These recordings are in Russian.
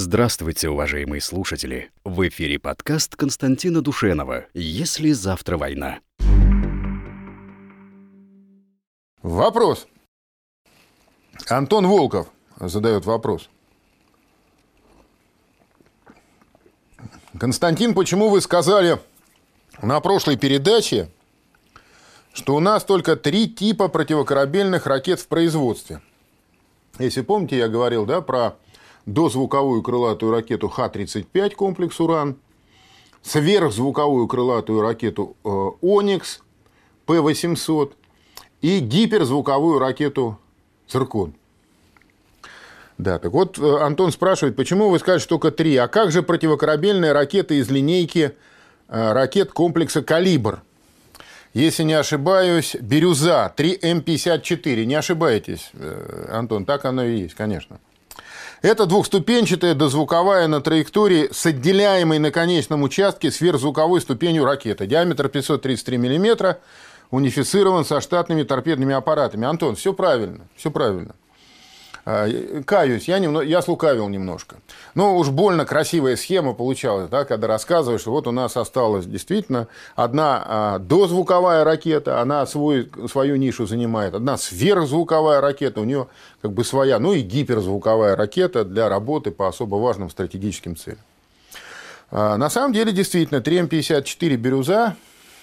Здравствуйте, уважаемые слушатели! В эфире подкаст Константина Душенова «Если завтра война». Вопрос. Антон Волков задает вопрос. Константин, почему вы сказали на прошлой передаче, что у нас только 3 типа противокорабельных ракет в производстве? Если помните, я говорил, да, про дозвуковую крылатую ракету Х-35 комплекс «Уран», сверхзвуковую крылатую ракету «Оникс» П-800 и гиперзвуковую ракету «Циркон». Да, так вот, Антон спрашивает, почему вы скажете только 3, а как же противокорабельные ракеты из линейки ракет комплекса «Калибр»? Если не ошибаюсь, «Бирюза», 3М-54. Не ошибаетесь, Антон, так оно и есть, конечно. Это двухступенчатая дозвуковая на траектории с отделяемой на конечном участке сверхзвуковой ступенью ракеты. Диаметр 533 мм, унифицирован со штатными торпедными аппаратами. Антон, все правильно, все правильно. Каюсь, я слукавил немножко. Но уж больно красивая схема получалась, да, когда рассказываешь, что вот у нас осталась действительно одна дозвуковая ракета, она свою нишу занимает, одна сверхзвуковая ракета, у нее как бы своя, ну и гиперзвуковая ракета для работы по особо важным стратегическим целям. На самом деле, действительно, 3М-54 «Бирюза»,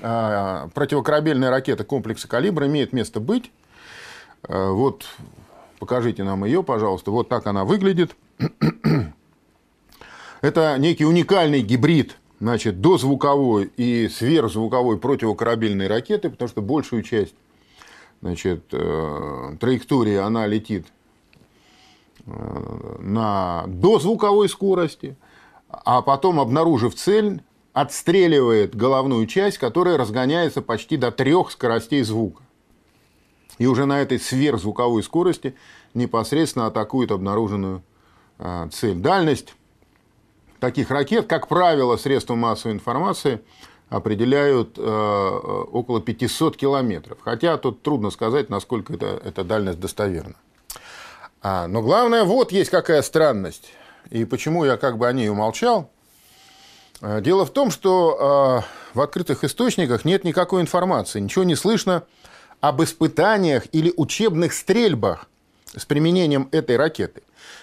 противокорабельная ракета комплекса «Калибр», имеет место быть. Вот... Покажите нам ее, пожалуйста. Вот так она выглядит. Это некий уникальный гибрид, значит, дозвуковой и сверхзвуковой противокорабельной ракеты, потому что большую часть, значит, траектории она летит на дозвуковой скорости, а потом, обнаружив цель, отстреливает головную часть, которая разгоняется почти до 3 скоростей звука. И уже на этой сверхзвуковой скорости непосредственно атакует обнаруженную цель. Дальность таких ракет, как правило, средства массовой информации определяют около 500 километров. Хотя тут трудно сказать, насколько эта дальность достоверна. Но главное, вот есть какая странность. И почему я как бы о ней умолчал. Дело в том, что в открытых источниках нет никакой информации. Ничего не слышно об испытаниях или учебных стрельбах с применением этой ракеты.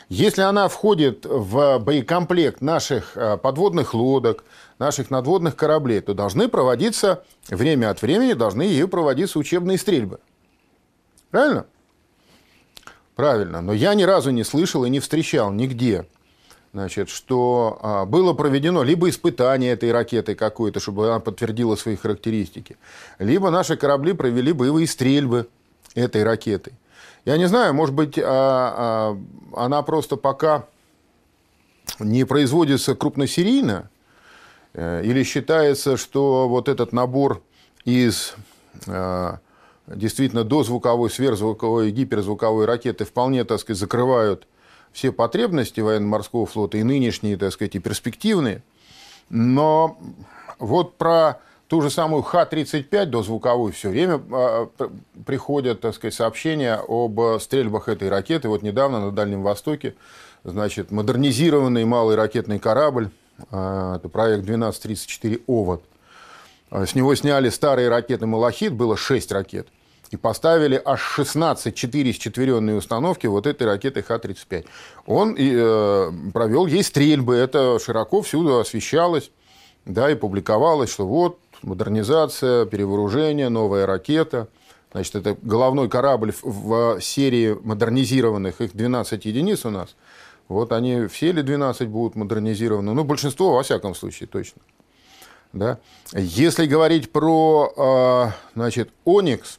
Если она входит в боекомплект наших подводных лодок, наших надводных кораблей, то должны проводиться, время от времени должны ею проводиться учебные стрельбы. Правильно? Правильно. Но я ни разу не слышал и не встречал нигде, значит, что было проведено либо испытание этой ракеты какой-то, чтобы она подтвердила свои характеристики, либо наши корабли провели боевые стрельбы этой ракетой. Я не знаю, может быть, она просто пока не производится крупносерийно, или считается, что вот этот набор из действительно дозвуковой, сверхзвуковой и гиперзвуковой ракеты вполне, так сказать, закрывают все потребности военно-морского флота, и нынешние, так сказать, и перспективные. Но вот про ту же самую Х-35 дозвуковую все время приходят, так сказать, сообщения об стрельбах этой ракеты. Вот недавно на Дальнем Востоке, значит, модернизированный малый ракетный корабль, это проект 1234 «Овод». С него сняли старые ракеты «Малахит», было 6 ракет. И поставили аж 16 4-счетверенные установки вот этой ракеты Х-35. Он провел ей стрельбы. Это широко всюду освещалось, да, и публиковалось, что вот модернизация, перевооружение, новая ракета. Значит, это головной корабль в серии модернизированных, их 12 единиц у нас. Вот они все или 12 будут модернизированы. Ну, большинство, во всяком случае, точно. Да? Если говорить про, значит, «Оникс»,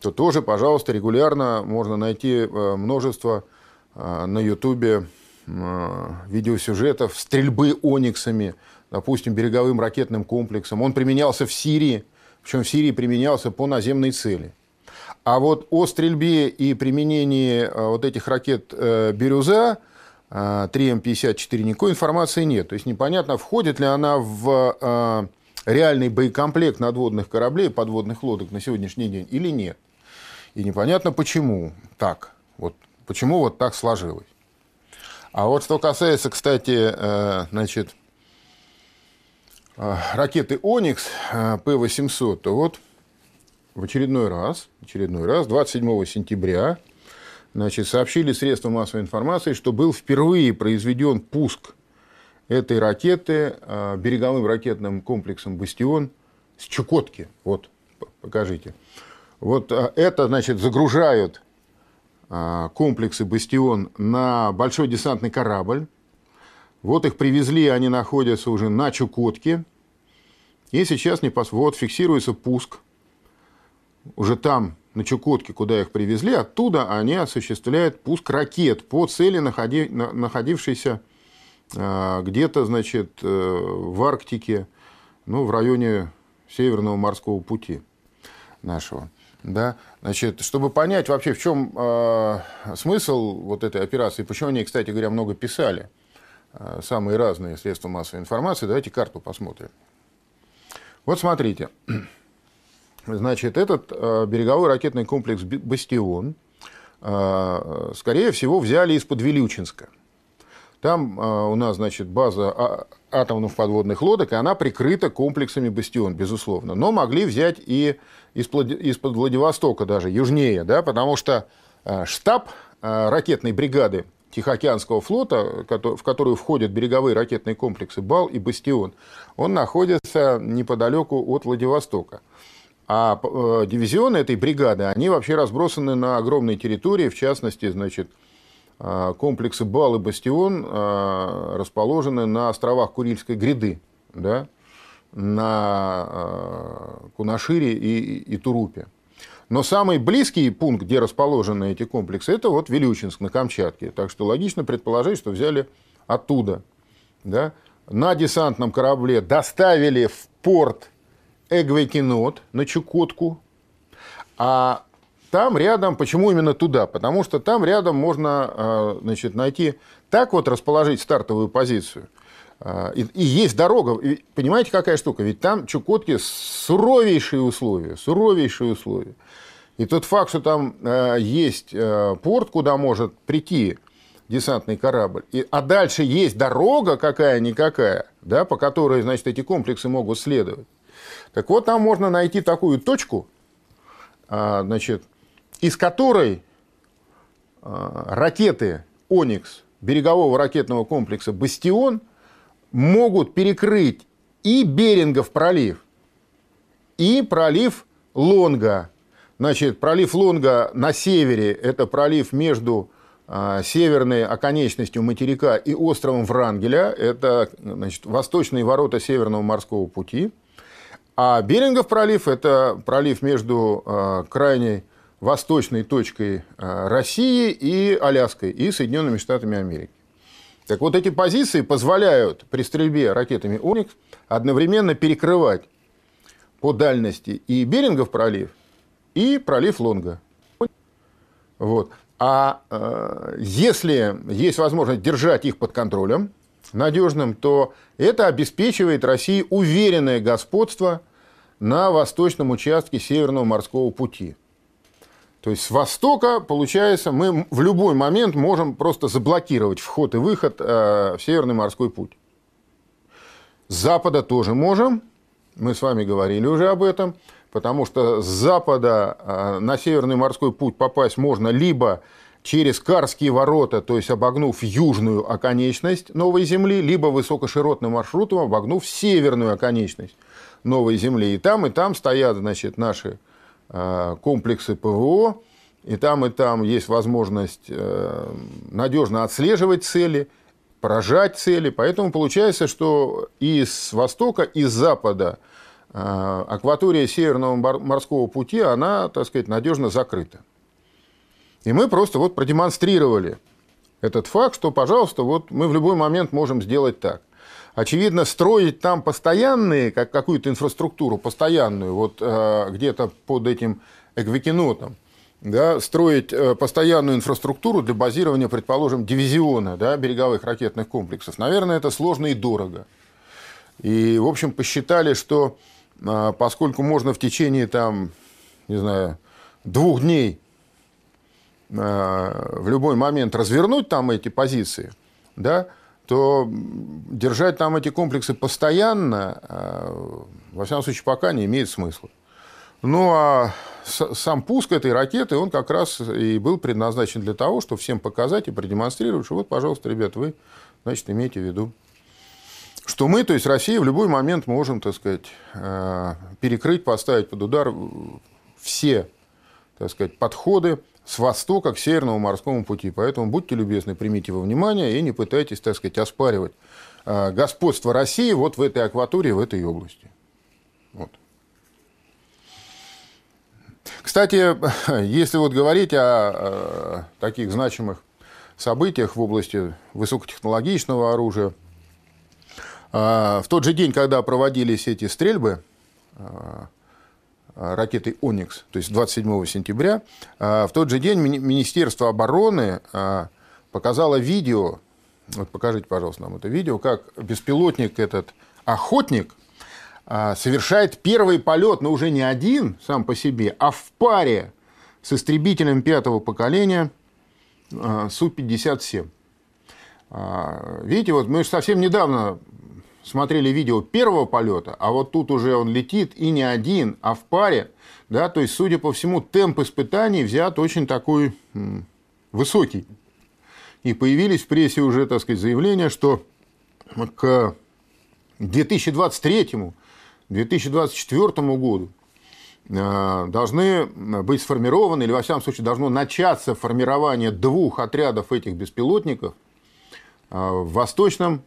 то тоже, пожалуйста, регулярно можно найти множество на Ютубе видеосюжетов стрельбы «Ониксами», допустим, береговым ракетным комплексом. Он применялся в Сирии, причем в Сирии применялся по наземной цели. А вот о стрельбе и применении вот этих ракет «Бирюза», 3М-54, никакой информации нет. То есть непонятно, входит ли она в реальный боекомплект надводных кораблей, подводных лодок на сегодняшний день или нет. И непонятно, почему так сложилось. А вот что касается, кстати, значит, ракеты «Оникс» П-800, то вот в очередной раз 27 сентября, значит, сообщили средства массовой информации, что был впервые произведен пуск этой ракеты береговым ракетным комплексом «Бастион» с Чукотки. Вот, покажите. Вот это, значит, загружают комплексы «Бастион» на большой десантный корабль. Вот их привезли, они находятся уже на Чукотке. И сейчас вот фиксируется пуск. Уже там, на Чукотке, куда их привезли, оттуда они осуществляют пуск ракет по цели, находившейся где-то, значит, в Арктике, ну, в районе Северного морского пути нашего. Да? Значит, чтобы понять вообще, в чем смысл вот этой операции, почему они, кстати говоря, много писали, самые разные средства массовой информации. Давайте карту посмотрим. Вот смотрите. Значит, этот береговой ракетный комплекс «Бастион», скорее всего, взяли из-под Вилючинска. Там у нас, значит, база атомных подводных лодок, и она прикрыта комплексами «Бастион», безусловно. Но могли взять и из-под Владивостока, даже южнее, да, потому что штаб ракетной бригады Тихоокеанского флота, в которую входят береговые ракетные комплексы «Бал» и «Бастион», он находится неподалеку от Владивостока. А дивизионы этой бригады, они вообще разбросаны на огромной территории, в частности, значит, комплексы «Бал» и «Бастион» расположены на островах Курильской гряды, да, на Кунашире и Турупе. Но самый близкий пункт, где расположены эти комплексы, это вот Вилючинск на Камчатке. Так что логично предположить, что взяли оттуда. Да? На десантном корабле доставили в порт Эгвекинот на Чукотку. А там рядом, почему именно туда? Потому что там рядом можно, значит, найти, так вот расположить стартовую позицию. И есть дорога, и понимаете, какая штука? Ведь там в Чукотке суровейшие условия. И тот факт, что там есть порт, куда может прийти десантный корабль, а дальше есть дорога какая-никакая, да, по которой, значит, эти комплексы могут следовать. Так вот, там можно найти такую точку, значит, из которой ракеты «Оникс» берегового ракетного комплекса «Бастион» могут перекрыть и Берингов пролив, и пролив Лонга. Значит, пролив Лонга на севере – это пролив между северной оконечностью материка и островом Врангеля. Это, значит, восточные ворота Северного морского пути. А Берингов пролив – это пролив между крайней восточной точкой России и Аляской, и Соединенными Штатами Америки. Так вот, эти позиции позволяют при стрельбе ракетами «Оникс» одновременно перекрывать по дальности и Берингов пролив, и пролив Лонга. Вот. А если есть возможность держать их под контролем надежным, то это обеспечивает России уверенное господство на восточном участке Северного морского пути. То есть с востока, получается, мы в любой момент можем просто заблокировать вход и выход в Северный морской путь. С запада тоже можем. Мы с вами говорили уже об этом. Потому что с запада на Северный морской путь попасть можно либо через Карские ворота, то есть обогнув южную оконечность Новой Земли, либо высокоширотным маршрутом обогнув северную оконечность Новой Земли. И там стоят, значит, наши комплексы ПВО, и там есть возможность надежно отслеживать цели, поражать цели. Поэтому получается, что и с востока, и с запада акватория Северного морского пути, она, так сказать, надежно закрыта. И мы просто вот продемонстрировали этот факт, что, пожалуйста, вот мы в любой момент можем сделать так. Очевидно, строить там постоянные, как какую-то инфраструктуру постоянную, вот где-то под этим Эгвекинотом, да, строить постоянную инфраструктуру для базирования, предположим, дивизиона, да, береговых ракетных комплексов, наверное, это сложно и дорого. И, в общем, посчитали, что поскольку можно в течение, там, не знаю, 2 дней в любой момент развернуть там эти позиции, да, то держать там эти комплексы постоянно, во всяком случае, пока не имеет смысла. Ну, а сам пуск этой ракеты, он как раз и был предназначен для того, чтобы всем показать и продемонстрировать, что вот, пожалуйста, ребята, вы, значит, имейте в виду, что мы, то есть Россия, в любой момент можем, так сказать, перекрыть, поставить под удар все, так сказать, подходы с востока к Северному морскому пути. Поэтому будьте любезны, примите во внимание и не пытайтесь, так сказать, оспаривать господство России вот в этой акватории, в этой области. Вот. Кстати, если вот говорить о таких значимых событиях в области высокотехнологичного оружия, в тот же день, когда проводились эти стрельбы ракетой «Оникс», то есть 27 сентября, в тот же день Министерство обороны показало видео, вот покажите, пожалуйста, нам это видео, как беспилотник этот «Охотник» совершает первый полет, но уже не один сам по себе, а в паре с истребителем 5-го поколения Су-57. Видите, вот мы же совсем недавно смотрели видео первого полета, а вот тут уже он летит и не один, а в паре. Да, то есть, судя по всему, темп испытаний взят очень такой высокий. И появились в прессе уже, так сказать, заявления, что к 2023-2024 году должны быть сформированы, или во всяком случае должно начаться формирование двух отрядов этих беспилотников в Восточном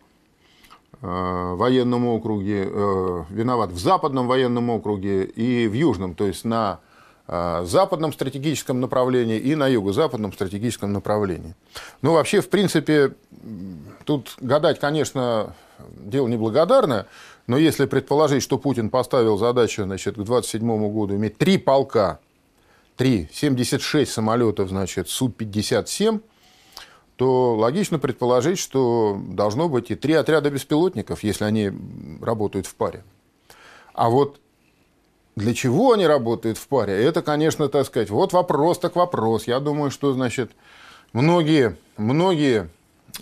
военном округе, в Западном военном округе и в Южном, то есть на западном стратегическом направлении и на юго-западном стратегическом направлении. Ну, вообще, в принципе, тут гадать, конечно, дело неблагодарное, но если предположить, что Путин поставил задачу, значит, к 27 году иметь 3 полка, 76 самолетов, значит, Су-57, то логично предположить, что должно быть и 3 отряда беспилотников, если они работают в паре. А вот для чего они работают в паре, это, конечно, так сказать, вот вопрос так вопрос. Я думаю, что, значит, многие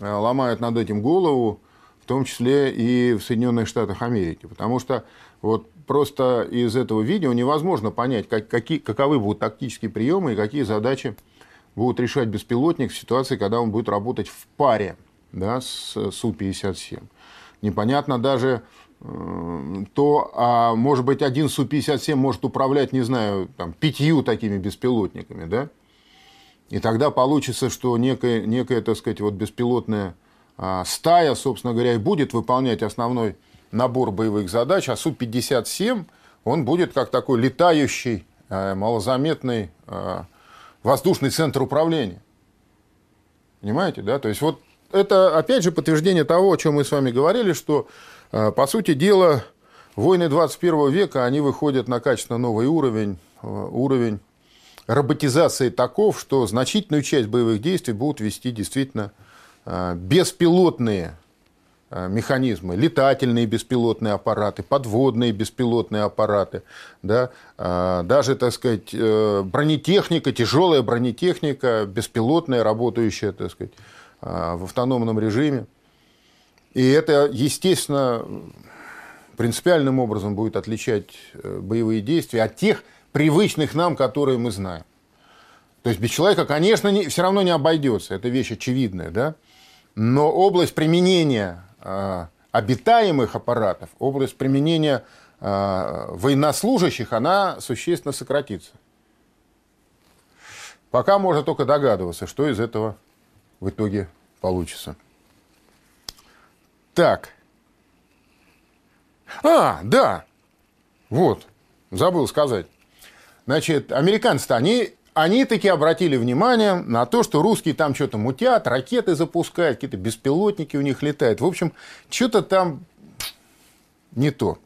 ломают над этим голову, в том числе и в Соединенных Штатах Америки. Потому что вот просто из этого видео невозможно понять, каковы будут тактические приемы и какие задачи будут решать беспилотник в ситуации, когда он будет работать в паре, да, с Су-57. Непонятно даже то, а может быть, один Су-57 может управлять, не знаю, там, 5 такими беспилотниками, да? И тогда получится, что некая, так сказать, вот беспилотная стая, собственно говоря, и будет выполнять основной набор боевых задач, а Су-57, он будет как такой летающий, малозаметный воздушный центр управления. Понимаете, да? То есть, вот это, опять же, подтверждение того, о чем мы с вами говорили, что, по сути дела, войны 21 века, они выходят на качественно новый уровень, уровень роботизации таков, что значительную часть боевых действий будут вести действительно беспилотные механизмы, летательные беспилотные аппараты, подводные беспилотные аппараты, да, даже, так сказать, бронетехника, тяжелая бронетехника, беспилотная, работающая, так сказать, в автономном режиме. И это, естественно, принципиальным образом будет отличать боевые действия от тех привычных нам, которые мы знаем. То есть без человека, конечно, все равно не обойдется, это вещь очевидная, да? Но область применения обитаемых аппаратов, область применения военнослужащих, она существенно сократится. Пока можно только догадываться, что из этого в итоге получится. Так. А, да. Вот. Забыл сказать. Значит, американцы-то, они таки обратили внимание на то, что русские там что-то мутят, ракеты запускают, какие-то беспилотники у них летают. В общем, что-то там не то.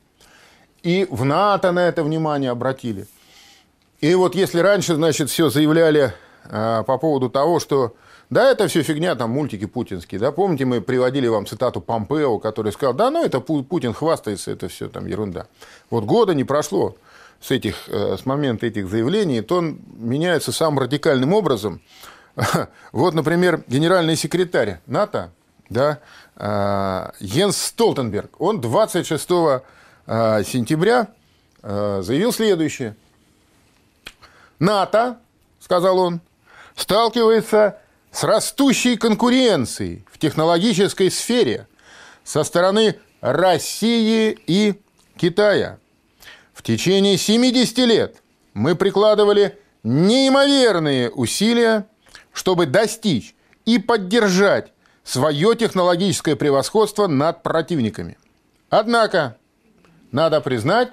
И в НАТО на это внимание обратили. И вот если раньше, значит, все заявляли по поводу того, что да, это все фигня, там мультики путинские. Да? Помните, мы приводили вам цитату Помпео, который сказал, да, ну это Путин хвастается, это все там ерунда. Вот года не прошло с момента этих заявлений, то он меняется самым радикальным образом. Вот, например, генеральный секретарь НАТО да, Йенс Столтенберг, он 26 сентября заявил следующее. НАТО, сказал он, сталкивается с растущей конкуренцией в технологической сфере со стороны России и Китая. В течение 70 лет мы прикладывали неимоверные усилия, чтобы достичь и поддержать свое технологическое превосходство над противниками. Однако, надо признать,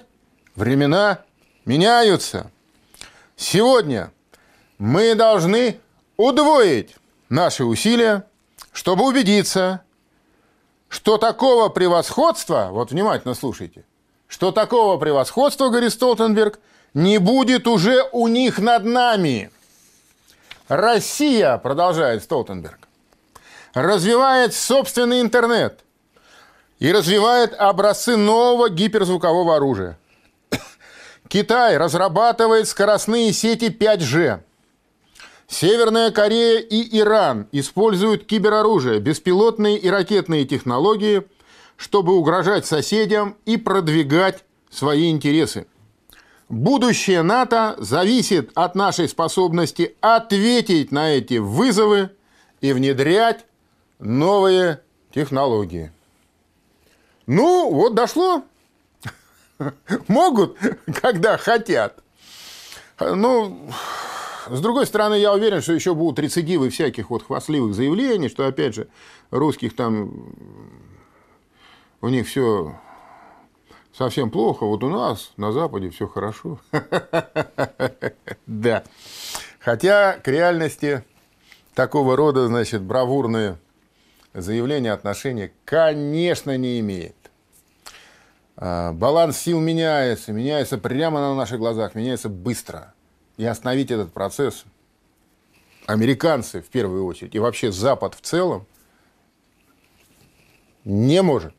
времена меняются. Сегодня мы должны удвоить наши усилия, чтобы убедиться, что такого превосходства, вот внимательно слушайте, что такого превосходства, говорит Столтенберг, не будет уже у них над нами. Россия, продолжает Столтенберг, развивает собственный интернет и развивает образцы нового гиперзвукового оружия. Китай разрабатывает скоростные сети 5G. Северная Корея и Иран используют кибероружие, беспилотные и ракетные технологии, чтобы угрожать соседям и продвигать свои интересы. Будущее НАТО зависит от нашей способности ответить на эти вызовы и внедрять новые технологии. Ну, вот дошло. Могут, когда хотят. Ну, с другой стороны, я уверен, что еще будут рецидивы всяких вот хвастливых заявлений, что, опять же, русских там, у них все совсем плохо, вот у нас на Западе все хорошо. Да. Хотя к реальности такого рода, значит, бравурные заявления, отношения, конечно, не имеет. Баланс сил меняется, меняется прямо на наших глазах, меняется быстро. И остановить этот процесс американцы в первую очередь и вообще Запад в целом не может.